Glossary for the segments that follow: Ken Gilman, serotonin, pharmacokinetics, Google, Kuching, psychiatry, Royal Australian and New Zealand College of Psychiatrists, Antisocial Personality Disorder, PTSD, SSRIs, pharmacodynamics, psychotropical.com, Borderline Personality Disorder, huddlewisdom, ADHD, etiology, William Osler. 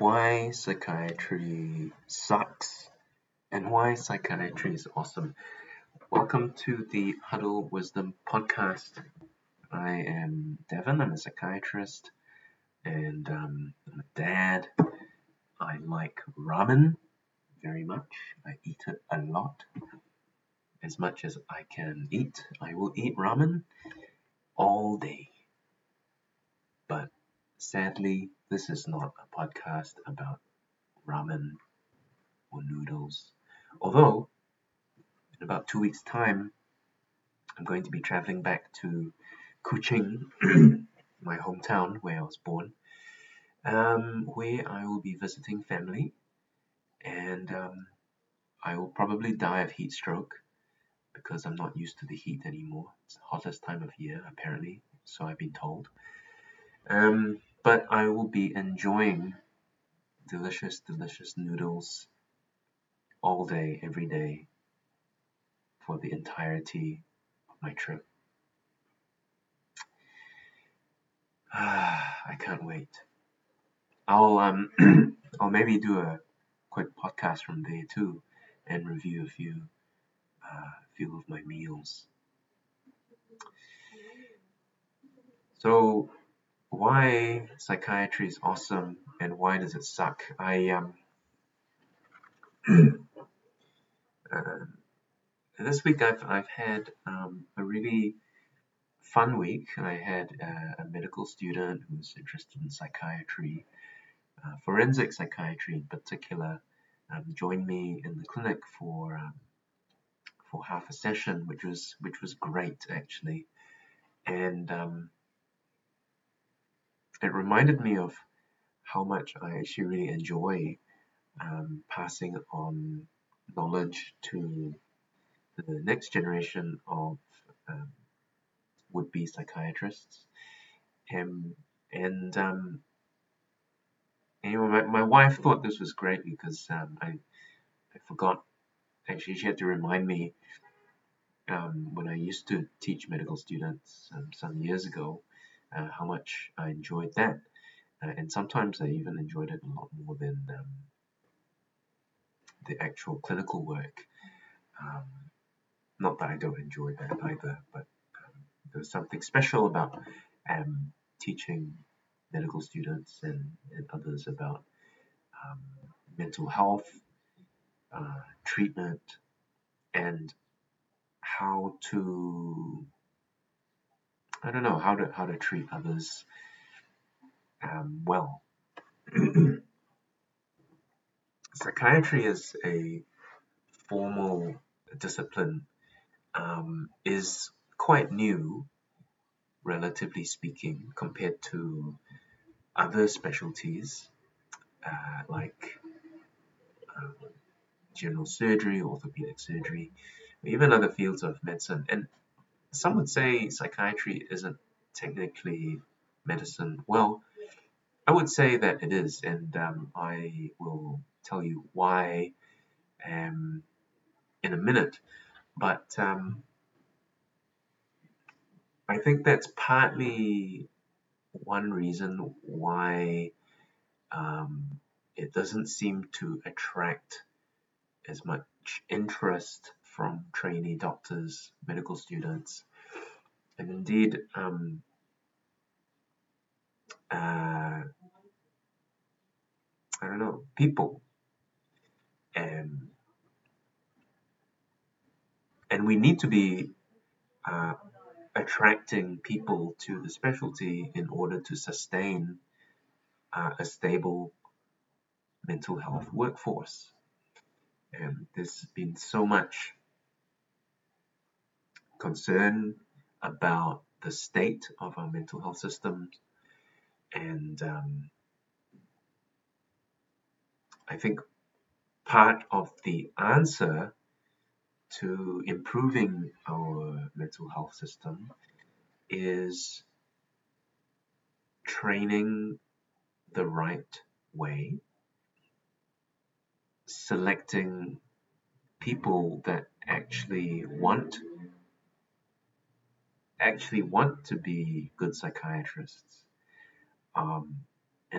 why psychiatry sucks and why psychiatry is awesome. Welcome to the Huddle Wisdom podcast. I am Devin. I'm a psychiatrist and I'm a dad. I like ramen very much. I eat it a lot. As much as I can eat, I will eat ramen all day. But sadly, this is not a podcast about ramen or noodles. Although, in about 2 weeks' time, I'm going to be traveling back to Kuching, my hometown where I was born, where I will be visiting family, and I will probably die of heat stroke because I'm not used to the heat anymore. It's the hottest time of year, apparently, so I've been told. But I will be enjoying delicious noodles all day, every day, for the entirety of my trip. I can't wait. I'll maybe do a quick podcast from there too, and review a few of my meals. So, why psychiatry is awesome and why does it suck? This week I've had a really fun week. I had a medical student who was interested in psychiatry, forensic psychiatry in particular, joined me in the clinic for half a session, which was great actually, and it reminded me of how much I actually really enjoy passing on knowledge to the next generation of would-be psychiatrists. Anyway, my wife thought this was great because I forgot. Actually, she had to remind me when I used to teach medical students some years ago how much I enjoyed that. And sometimes I even enjoyed it a lot more than the actual clinical work. Not that I don't enjoy that either, but there was something special about teaching medical students and others about mental health, treatment, and how to treat others well. Psychiatry is a formal discipline, is quite new, relatively speaking, compared to other specialties like general surgery, orthopedic surgery, even other fields of medicine. And some would say psychiatry isn't technically medicine. Well, I would say that it is, and I will tell you why in a minute. But I think that's partly one reason why it doesn't seem to attract as much interest from trainee doctors, medical students, and indeed I don't know, people. And we need to be attracting people to the specialty in order to sustain a stable mental health workforce. And there's been so much concern about the state of our mental health systems, and I think part of the answer to improving our mental health system is training the right way, selecting people that actually want to be good psychiatrists, and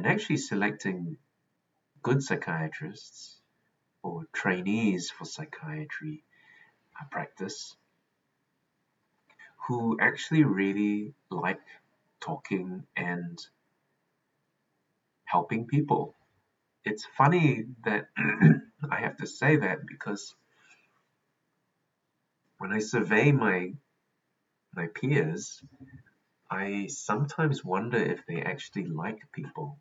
actually selecting good psychiatrists or trainees for psychiatry practice who actually really like talking and helping people. It's funny that I have to say that, because when I survey my peers, I sometimes wonder if they actually like people.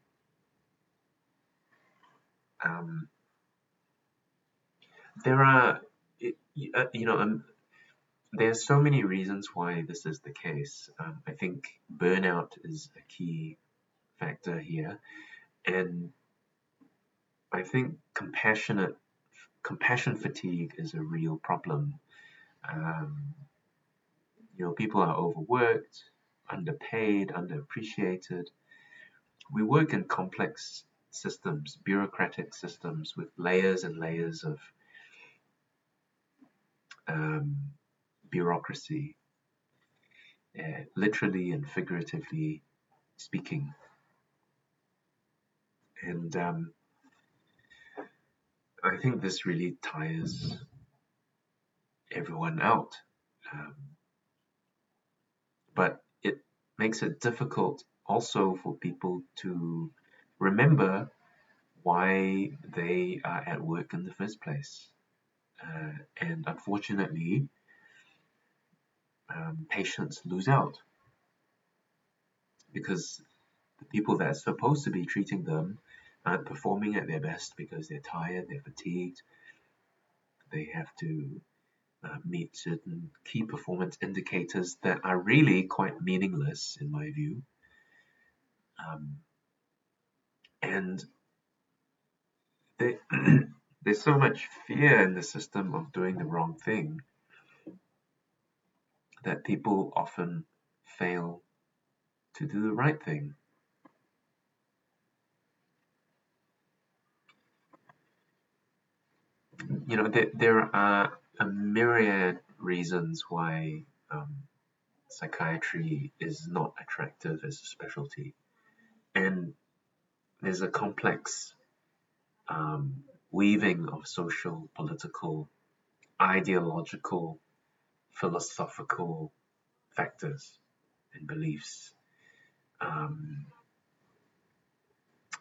There's so many reasons why this is the case. I think burnout is a key factor here, and I think compassion fatigue is a real problem. People are overworked, underpaid, underappreciated. We work in complex systems, bureaucratic systems, with layers and layers of bureaucracy, literally and figuratively speaking. And I think this really tires everyone out. But it makes it difficult also for people to remember why they are at work in the first place. And unfortunately, patients lose out, because the people that are supposed to be treating them aren't performing at their best because they're tired, they're fatigued, they have to meet certain key performance indicators that are really quite meaningless in my view. And there's so much fear in the system of doing the wrong thing that people often fail to do the right thing. There are a myriad reasons why psychiatry is not attractive as a specialty, and there's a complex weaving of social, political, ideological, philosophical factors and beliefs.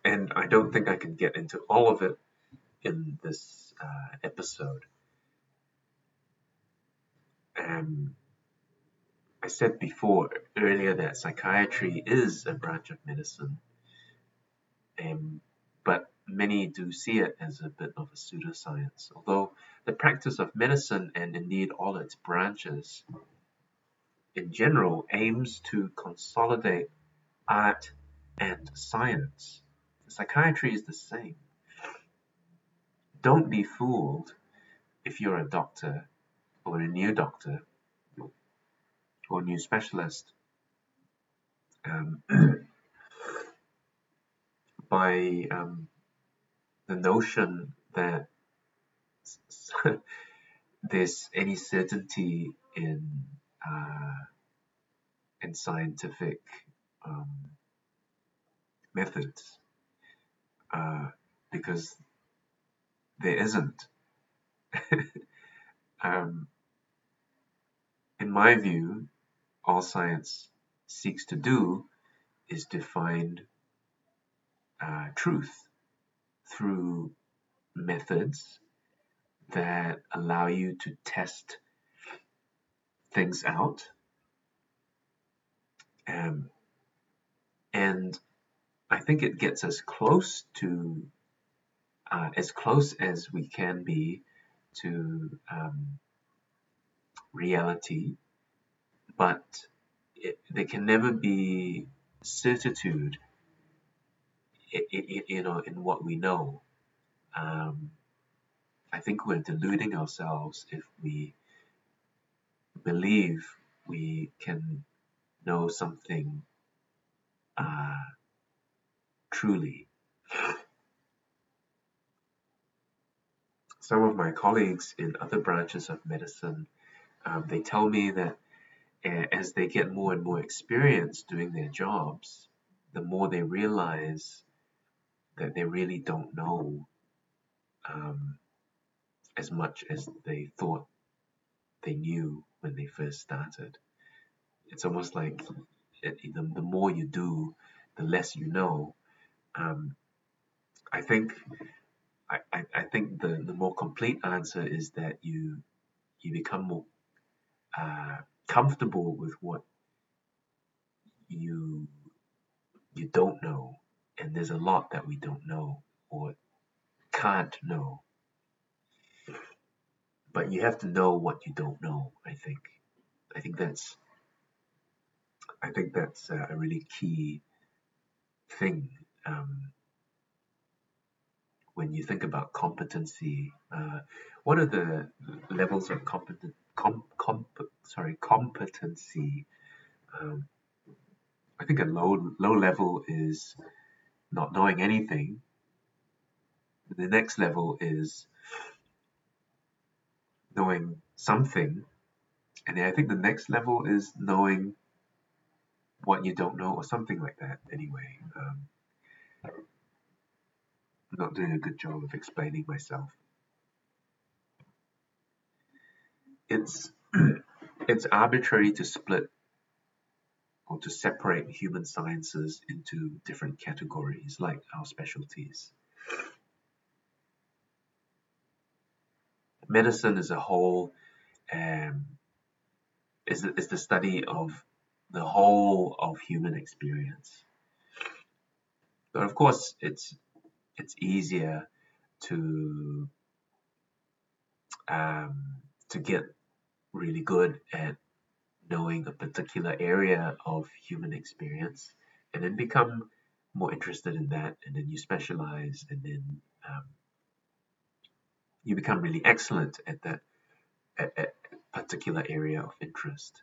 And I don't think I can get into all of it in this episode. I said earlier that psychiatry is a branch of medicine, but many do see it as a bit of a pseudoscience, although the practice of medicine, and indeed all its branches in general, aims to consolidate art and science. Psychiatry is the same. Don't be fooled if you're a doctor or a new doctor or a new specialist by the notion that there's any certainty in scientific methods, because there isn't. In my view, all science seeks to do is to find truth through methods that allow you to test things out, and I think it gets us close to as close as we can be to reality, but there can never be certitude in what we know. I think we're deluding ourselves if we believe we can know something truly. Some of my colleagues in other branches of medicine, they tell me that as they get more and more experience doing their jobs, the more they realize that they really don't know as much as they thought they knew when they first started. It's almost like the more you do, the less you know. I think the more complete answer is that you become more comfortable with what you don't know, and there's a lot that we don't know or can't know. But you have to know what you don't know. I think that's a really key thing. When you think about competency, one of the levels of competency, I think a low level is not knowing anything. The next level is knowing something, and I think the next level is knowing what you don't know, or something like that. Anyway, I'm not doing a good job of explaining myself. It's arbitrary to split or to separate human sciences into different categories, like our specialties. Medicine as a whole is the study of the whole of human experience. But of course, it's easier to get really good at knowing a particular area of human experience, and then become more interested in that, and then you specialize, and then you become really excellent at that at particular area of interest.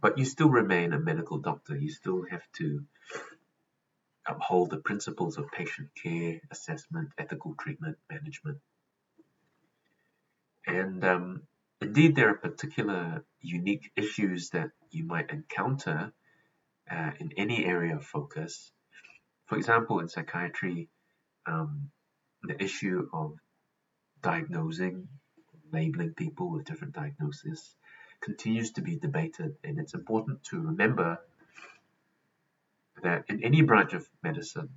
But you still remain a medical doctor. You still have to uphold the principles of patient care, assessment, ethical treatment, management. And indeed, there are particular unique issues that you might encounter in any area of focus. For example, in psychiatry, the issue of diagnosing, labeling people with different diagnoses, continues to be debated, and it's important to remember that in any branch of medicine,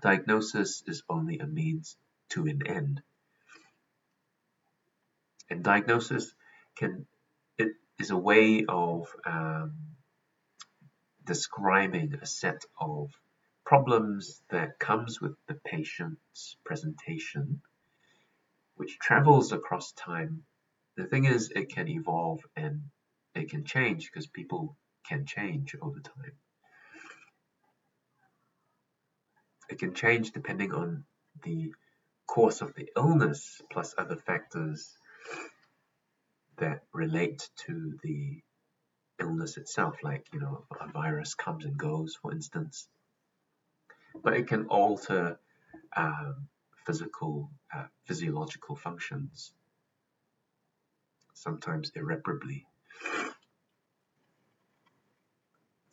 diagnosis is only a means to an end. And diagnosis is a way of describing a set of problems that comes with the patient's presentation, which travels across time. The thing is, it can evolve and it can change because people can change over time. It can change depending on the course of the illness plus other factors that relate to the illness itself, like, a virus comes and goes, for instance. But it can alter physiological functions, sometimes irreparably,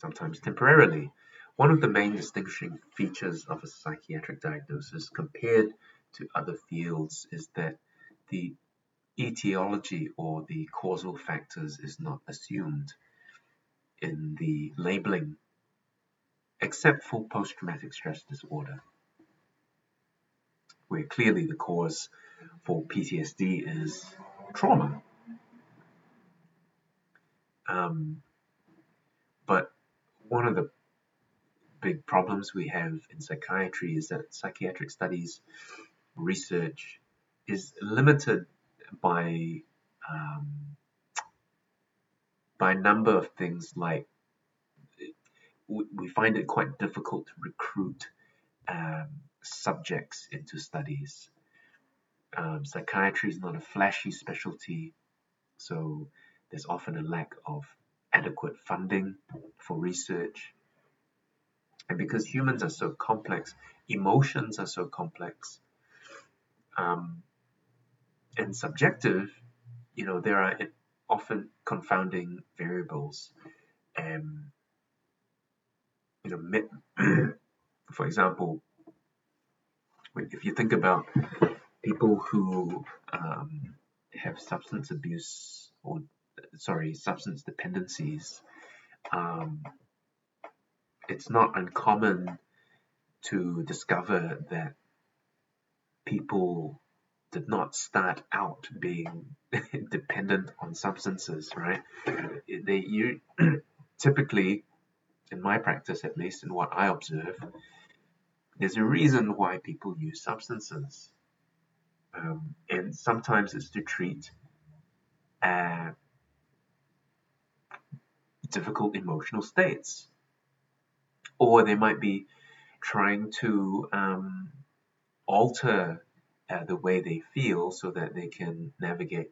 sometimes temporarily. One of the main distinguishing features of a psychiatric diagnosis compared to other fields is that the etiology, or the causal factors, is not assumed in the labeling, except for post-traumatic stress disorder, where clearly the cause for PTSD is trauma. But one of the big problems we have in psychiatry is that psychiatric studies research is limited by a number of things. Like, we find it quite difficult to recruit subjects into studies. Psychiatry is not a flashy specialty, so there's often a lack of adequate funding for research. And because humans are so complex, emotions are so complex, and subjective, there are often confounding variables. For example, if you think about people who have substance abuse or, sorry, substance dependencies, it's not uncommon to discover that people did not start out being dependent on substances, right? You typically, in my practice at least, in what I observe, there's a reason why people use substances. And sometimes it's to treat difficult emotional states. Or they might be trying to alter the way they feel so that they can navigate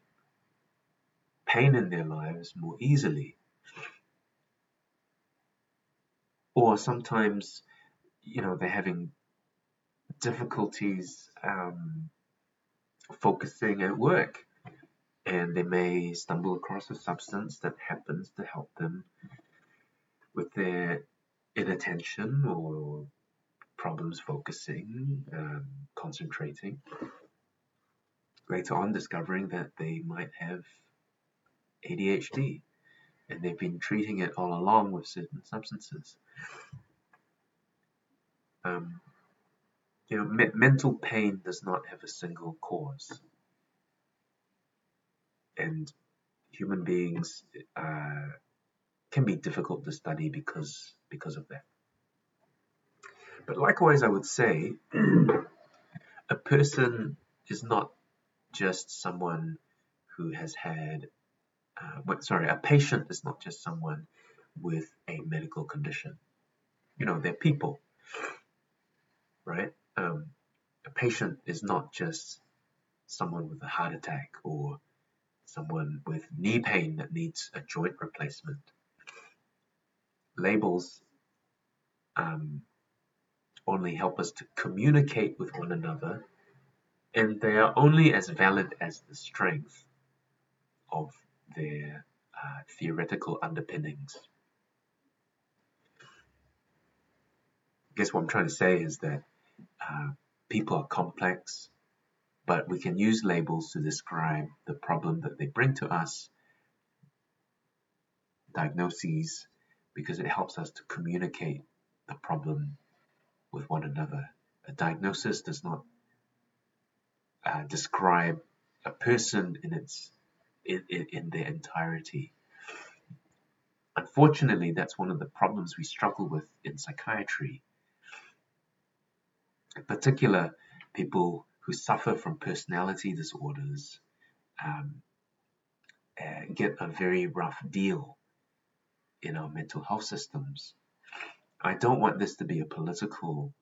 pain in their lives more easily. Or sometimes, you know, they're having difficulties focusing at work, and they may stumble across a substance that happens to help them with their inattention or problems focusing, concentrating. Later on, discovering that they might have ADHD, and they've been treating it all along with certain substances. You know, mental pain does not have a single cause, and human beings can be difficult to study because of that. But likewise, I would say a person is not just someone who has had, a patient is not just someone with a medical condition. You know, they're people, right? A patient is not just someone with a heart attack or someone with knee pain that needs a joint replacement. Labels only help us to communicate with one another, and they are only as valid as the strength of their theoretical underpinnings. I guess what I'm trying to say is that people are complex, but we can use labels to describe the problem that they bring to us, diagnoses, because it helps us to communicate the problem with one another. A diagnosis does not describe a person in their entirety. Unfortunately, that's one of the problems we struggle with in psychiatry. In particular, people who suffer from personality disorders get a very rough deal in our mental health systems. I don't want this to be a political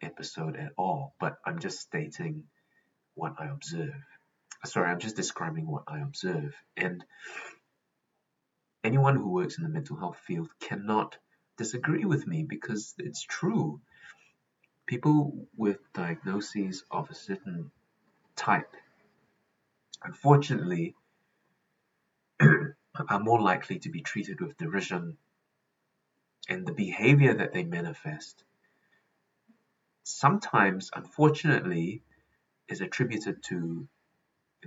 episode at all, but I'm just stating what I observe. Sorry, I'm just describing what I observe. And anyone who works in the mental health field cannot disagree with me, because it's true. People with diagnoses of a certain type, unfortunately, are more likely to be treated with derision, and the behavior that they manifest sometimes, unfortunately, is attributed to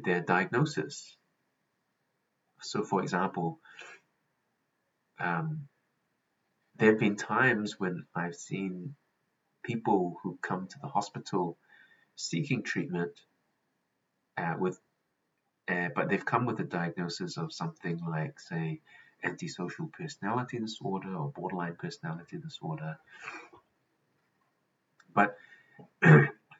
their diagnosis. So, for example, there have been times when I've seen people who come to the hospital seeking treatment but they've come with a diagnosis of something like, say, Antisocial Personality Disorder or Borderline Personality Disorder, but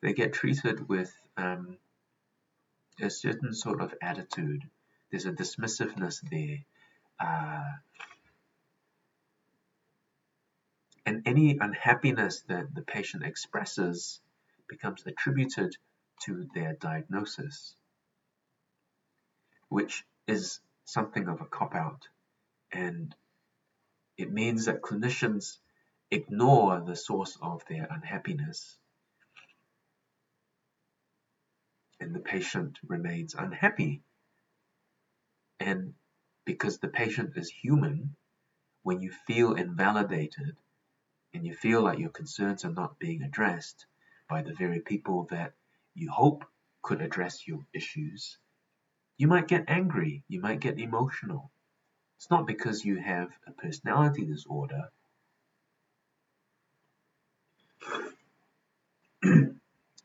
they get treated with a certain sort of attitude. There's a dismissiveness there, and any unhappiness that the patient expresses becomes attributed to their diagnosis, which is something of a cop-out. And it means that clinicians ignore the source of their unhappiness, and the patient remains unhappy. And because the patient is human, when you feel invalidated, and you feel like your concerns are not being addressed by the very people that you hope could address your issues, you might get angry, you might get emotional. It's not because you have a personality disorder.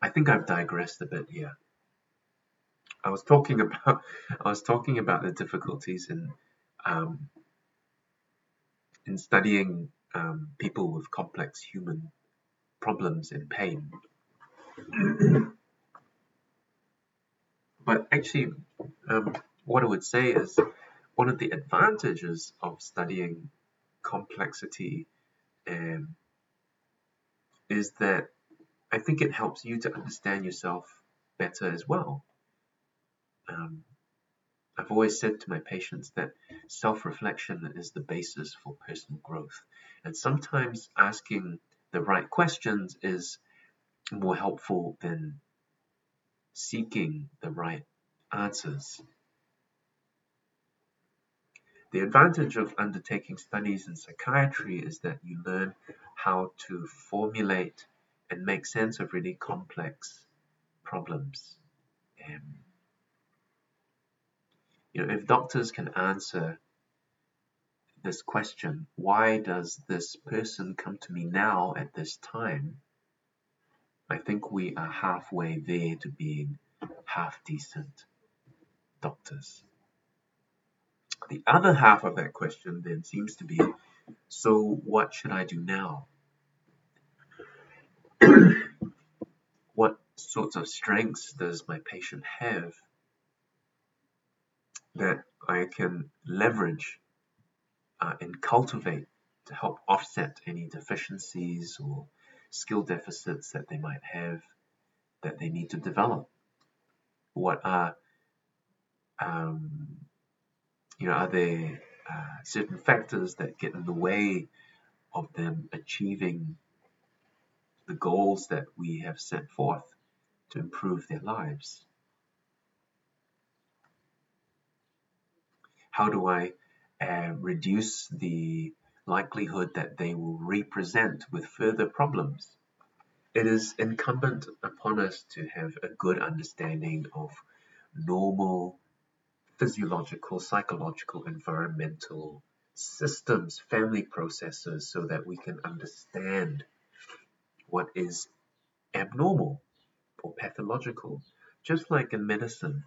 I think I've digressed a bit here. I was talking about the difficulties in studying people with complex human problems and pain. But actually, what I would say is one of the advantages of studying complexity is that I think it helps you to understand yourself better as well. I've always said to my patients that self-reflection is the basis for personal growth. And sometimes asking the right questions is more helpful than seeking the right answers. The advantage of undertaking studies in psychiatry is that you learn how to formulate and make sense of really complex problems. If doctors can answer this question, why does this person come to me now at this time? I think we are halfway there to being half-decent doctors. The other half of that question then seems to be, so what should I do now? What sorts of strengths does my patient have that I can leverage and cultivate to help offset any deficiencies or skill deficits that they might have that they need to develop? What are, are there certain factors that get in the way of them achieving the goals that we have set forth to improve their lives? How do I reduce the likelihood that they will represent with further problems? It is incumbent upon us to have a good understanding of normal physiological, psychological, environmental systems, family processes, so that we can understand what is abnormal or pathological, just like in medicine.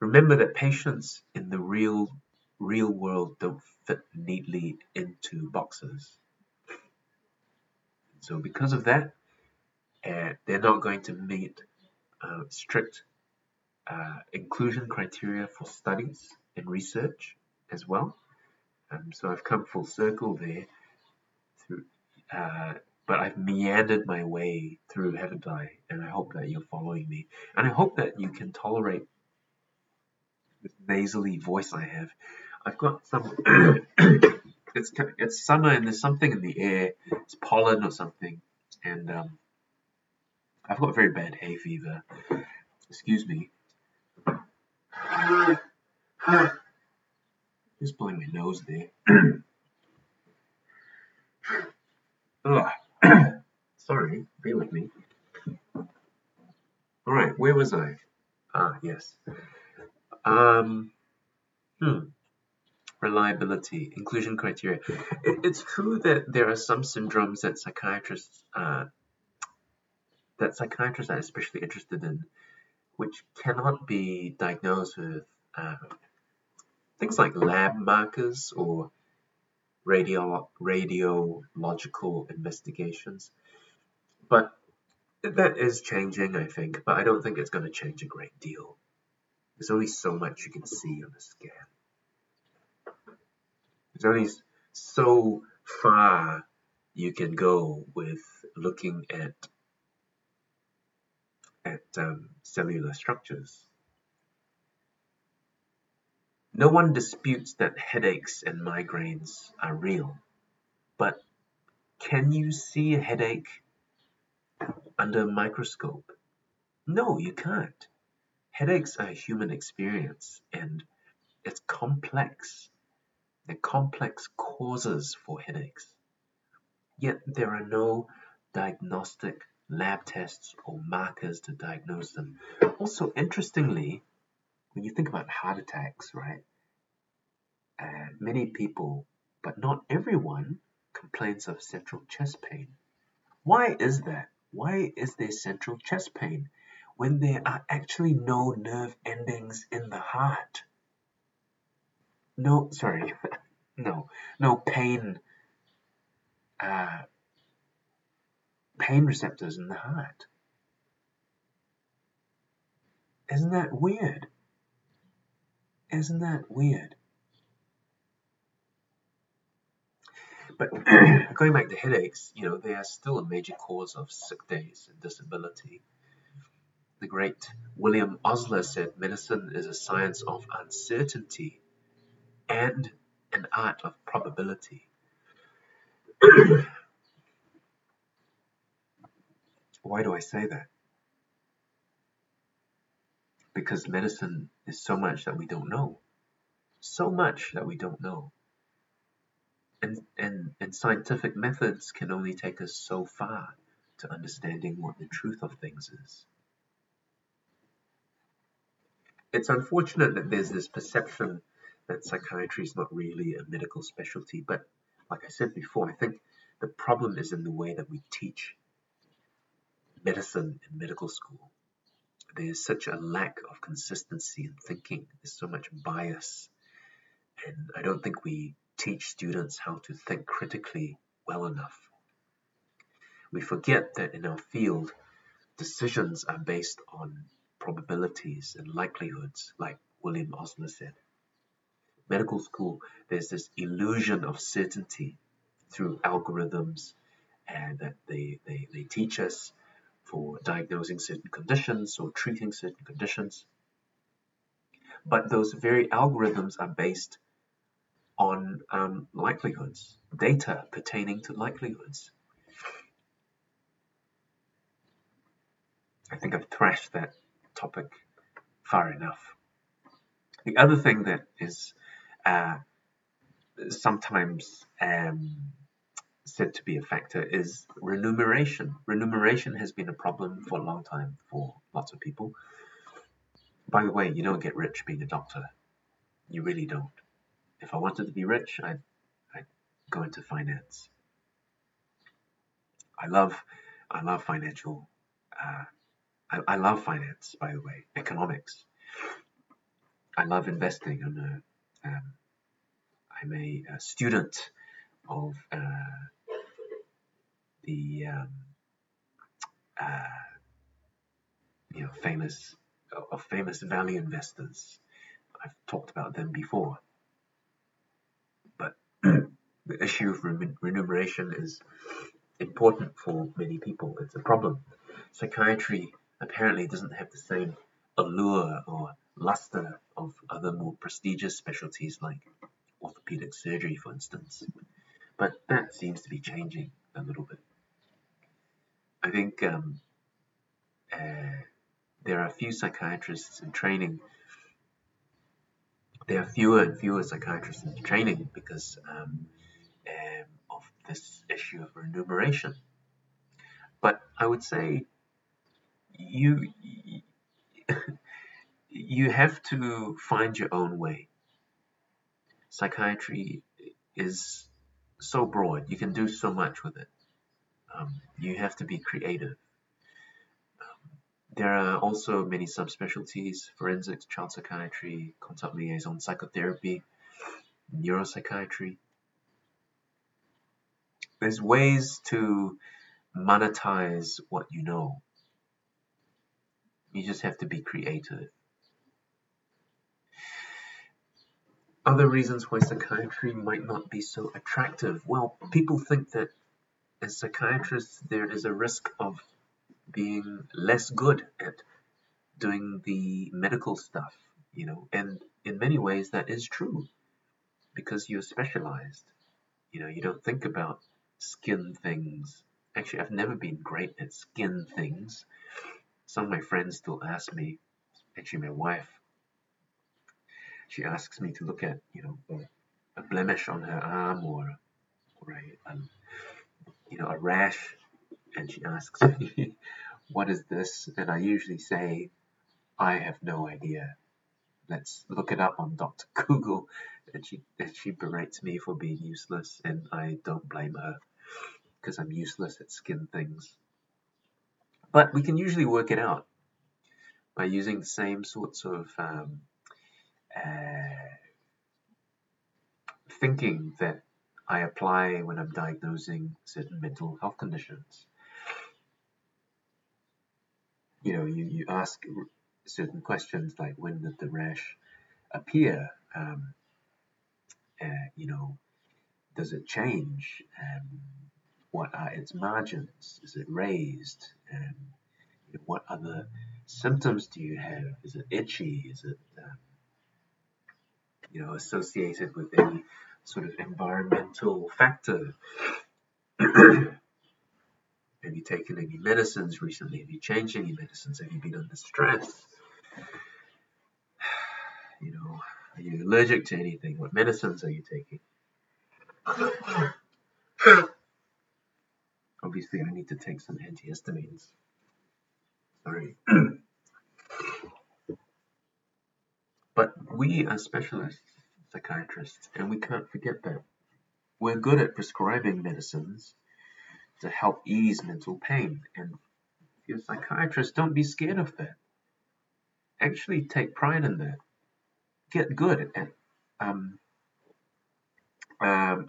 Remember that patients in the real world don't fit neatly into boxes. So because of that, they're not going to meet strict inclusion criteria for studies and research as well. So I've come full circle there through but I've meandered my way through, haven't I? And I hope that you're following me. And I hope that you can tolerate this nasally voice I have. I've got some... it's summer and there's something in the air. It's pollen or something. And I've got very bad hay fever. Excuse me. Just blowing my nose there. Ugh. Sorry, bear with me. Alright, where was I? Yes. Reliability, inclusion criteria. It's true that there are some syndromes that psychiatrists are especially interested in, which cannot be diagnosed with things like lab markers or radiological investigations. But that is changing, I think, but I don't think it's going to change a great deal. There's only so much you can see on a scan. There's only so far you can go with looking at cellular structures. No one disputes that headaches and migraines are real, but can you see a headache under a microscope? No, you can't. Headaches are a human experience, and it's complex. There are complex causes for headaches. Yet there are no diagnostic lab tests or markers to diagnose them. Also, interestingly, when you think about heart attacks, right? Many people, but not everyone, complains of central chest pain. Why is that? Why is there central chest pain when there are actually no nerve endings in the heart? No pain. Pain receptors in the heart. Isn't that weird? But going back to headaches, you know, they are still a major cause of sick days and disability. The great William Osler said, "Medicine is a science of uncertainty and an art of probability." Why do I say that? Because medicine is so much that we don't know. And scientific methods can only take us so far to understanding what the truth of things is. It's unfortunate that there's this perception that psychiatry is not really a medical specialty, but like I said before, I think the problem is in the way that we teach medicine in medical school. There's such a lack of consistency in thinking. There's so much bias. And I don't think we teach students how to think critically well enough. We forget that in our field, decisions are based on probabilities and likelihoods, like William Osler said. Medical school, there's this illusion of certainty through algorithms and that they teach us for diagnosing certain conditions or treating certain conditions. But those very algorithms are based on likelihoods, data pertaining to likelihoods. I think I've thrashed that topic far enough. The other thing that is sometimes said to be a factor is remuneration. Remuneration has been a problem for a long time for lots of people. By the way, you don't get rich being a doctor. You really don't. If I wanted to be rich, I'd go into finance. I love finance, by the way, economics. I love investing. I'm a student of famous value investors. I've talked about them before. But the issue of remuneration is important for many people. It's a problem. Psychiatry apparently doesn't have the same allure or luster of other more prestigious specialties like orthopedic surgery, for instance. But that seems to be changing a little bit. I think there are few psychiatrists in training. There are fewer and fewer psychiatrists in training because of this issue of remuneration. But I would say you have to find your own way. Psychiatry is so broad. You can do so much with it. You have to be creative. There are also many subspecialties: forensics, child psychiatry, contact liaison psychotherapy, neuropsychiatry. There's ways to monetize what you know. You just have to be creative. Other reasons why psychiatry might not be so attractive. Well, people think that as psychiatrists, there is a risk of being less good at doing the medical stuff, you know, and in many ways that is true because you're specialized. You know, you don't think about skin things. Actually, I've never been great at skin things. Some of my friends still ask me, actually my wife, she asks me to look at, a blemish on her arm or a rash, and she asks me, what is this? And I usually say, I have no idea. Let's look it up on Dr. Google. And she berates me for being useless, and I don't blame her because I'm useless at skin things. But we can usually work it out by using the same sorts of thinking that I apply when I'm diagnosing certain mental health conditions. You ask certain questions like, when did the rash appear? Does it change? What are its margins? Is it raised? What other symptoms do you have? Is it itchy? Is it associated with any sort of environmental factor? Have you taken any medicines recently? Have you changed any medicines? Have you been under stress? Are you allergic to anything? What medicines are you taking? Obviously, I need to take some antihistamines. Sorry. But we are specialists, psychiatrists, and we can't forget that. We're good at prescribing medicines to help ease mental pain. And if you're a psychiatrist, don't be scared of that. Actually take pride in that. Get good at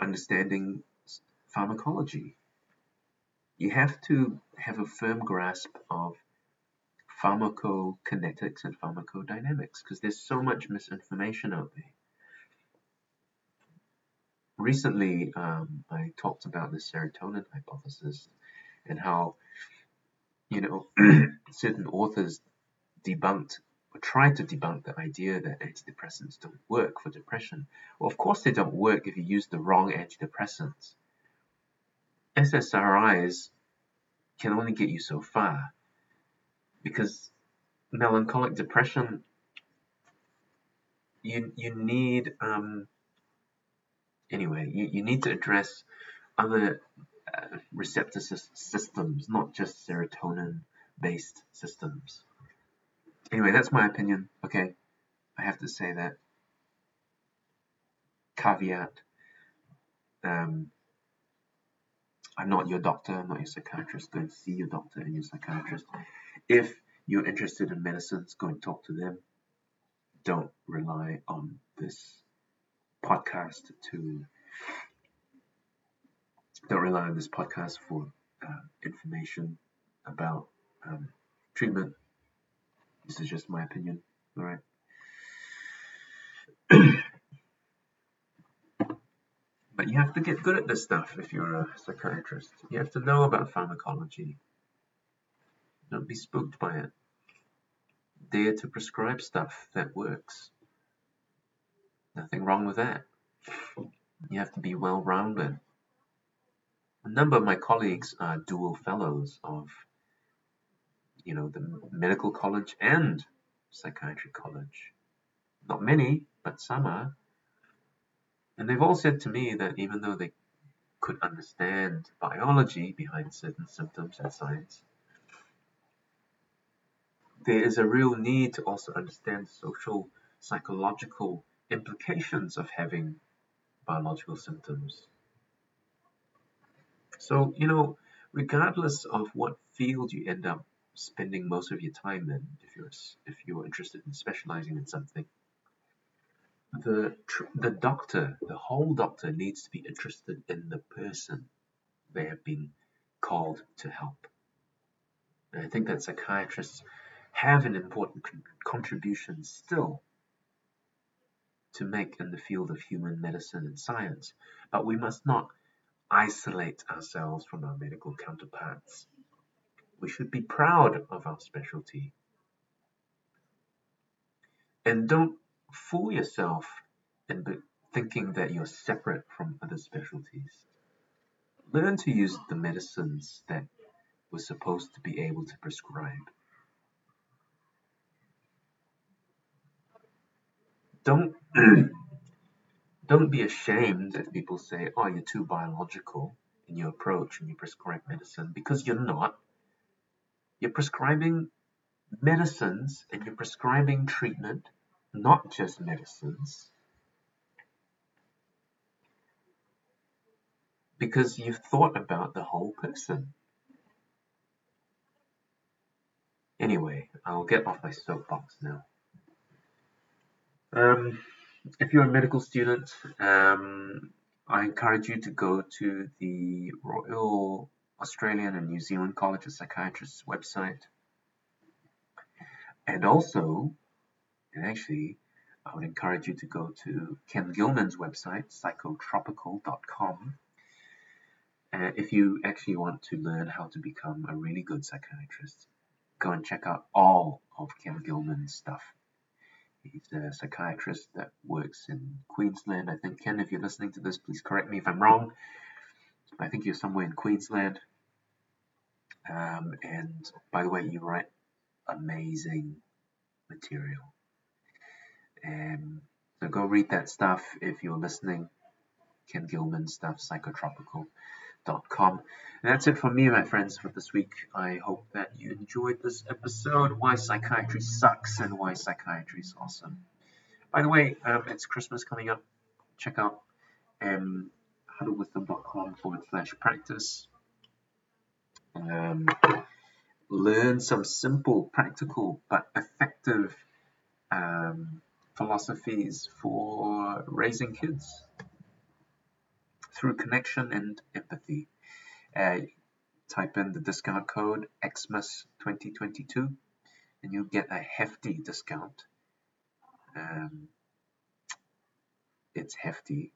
understanding pharmacology. You have to have a firm grasp of pharmacokinetics and pharmacodynamics because there's so much misinformation out there. Recently, I talked about the serotonin hypothesis and how, certain authors debunked or tried to debunk the idea that antidepressants don't work for depression. Well, of course they don't work if you use the wrong antidepressants. SSRIs can only get you so far because melancholic depression, you need to address other receptor systems, not just serotonin-based systems. Anyway, that's my opinion. Okay, I have to say that. Caveat. I'm not your doctor. I'm not your psychiatrist. Go and see your doctor and your psychiatrist. If you're interested in medicines, go and talk to them. Don't rely on this podcast for information about treatment. This is just my opinion, all right? But you have to get good at this stuff if you're a psychiatrist. You have to know about pharmacology. Don't be spooked by it. Dare to prescribe stuff that works. Nothing wrong with that. You have to be well-rounded. A number of my colleagues are dual fellows of, the medical college and psychiatry college. Not many, but some are. And they've all said to me that even though they could understand biology behind certain symptoms and signs, there is a real need to also understand social, psychological implications of having biological symptoms. So, regardless of what field you end up spending most of your time in, if you're interested in specializing in something, the whole doctor needs to be interested in the person they have been called to help. And I think that psychiatrists have an important contribution still to make in the field of human medicine and science, but we must not isolate ourselves from our medical counterparts. We should be proud of our specialty. And don't fool yourself in thinking that you're separate from other specialties. Learn to use the medicines that we're supposed to be able to prescribe. Don't be ashamed if people say, oh, you're too biological in your approach and you prescribe medicine, because you're not. You're prescribing medicines and you're prescribing treatment, not just medicines, because you've thought about the whole person. Anyway, I'll get off my soapbox now. If you're a medical student, I encourage you to go to the Royal Australian and New Zealand College of Psychiatrists website. And also, I would encourage you to go to Ken Gilman's website, psychotropical.com. If you actually want to learn how to become a really good psychiatrist, go and check out all of Ken Gilman's stuff. He's a psychiatrist that works in Queensland. I think, Ken, if you're listening to this, please correct me if I'm wrong. I think you're somewhere in Queensland. And by the way, you write amazing material. So go read that stuff if you're listening. Ken Gilman stuff, psychotropical.com. And that's it for me, my friends, for this week. I hope that you enjoyed this episode, Why Psychiatry Sucks and Why Psychiatry is Awesome. By the way, it's Christmas coming up. Check out huddlewisdom.com/practice. Learn some simple, practical, but effective philosophies for raising kids through connection and empathy. Type in the discount code XMAS2022 and you'll get a hefty discount. It's hefty.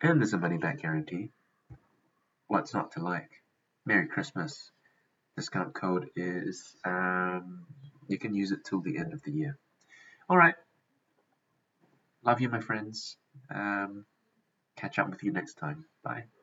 And there's a money-back guarantee. What's not to like? Merry Christmas. Discount code is, you can use it till the end of the year. All right. Love you, my friends. Catch up with you next time. Bye.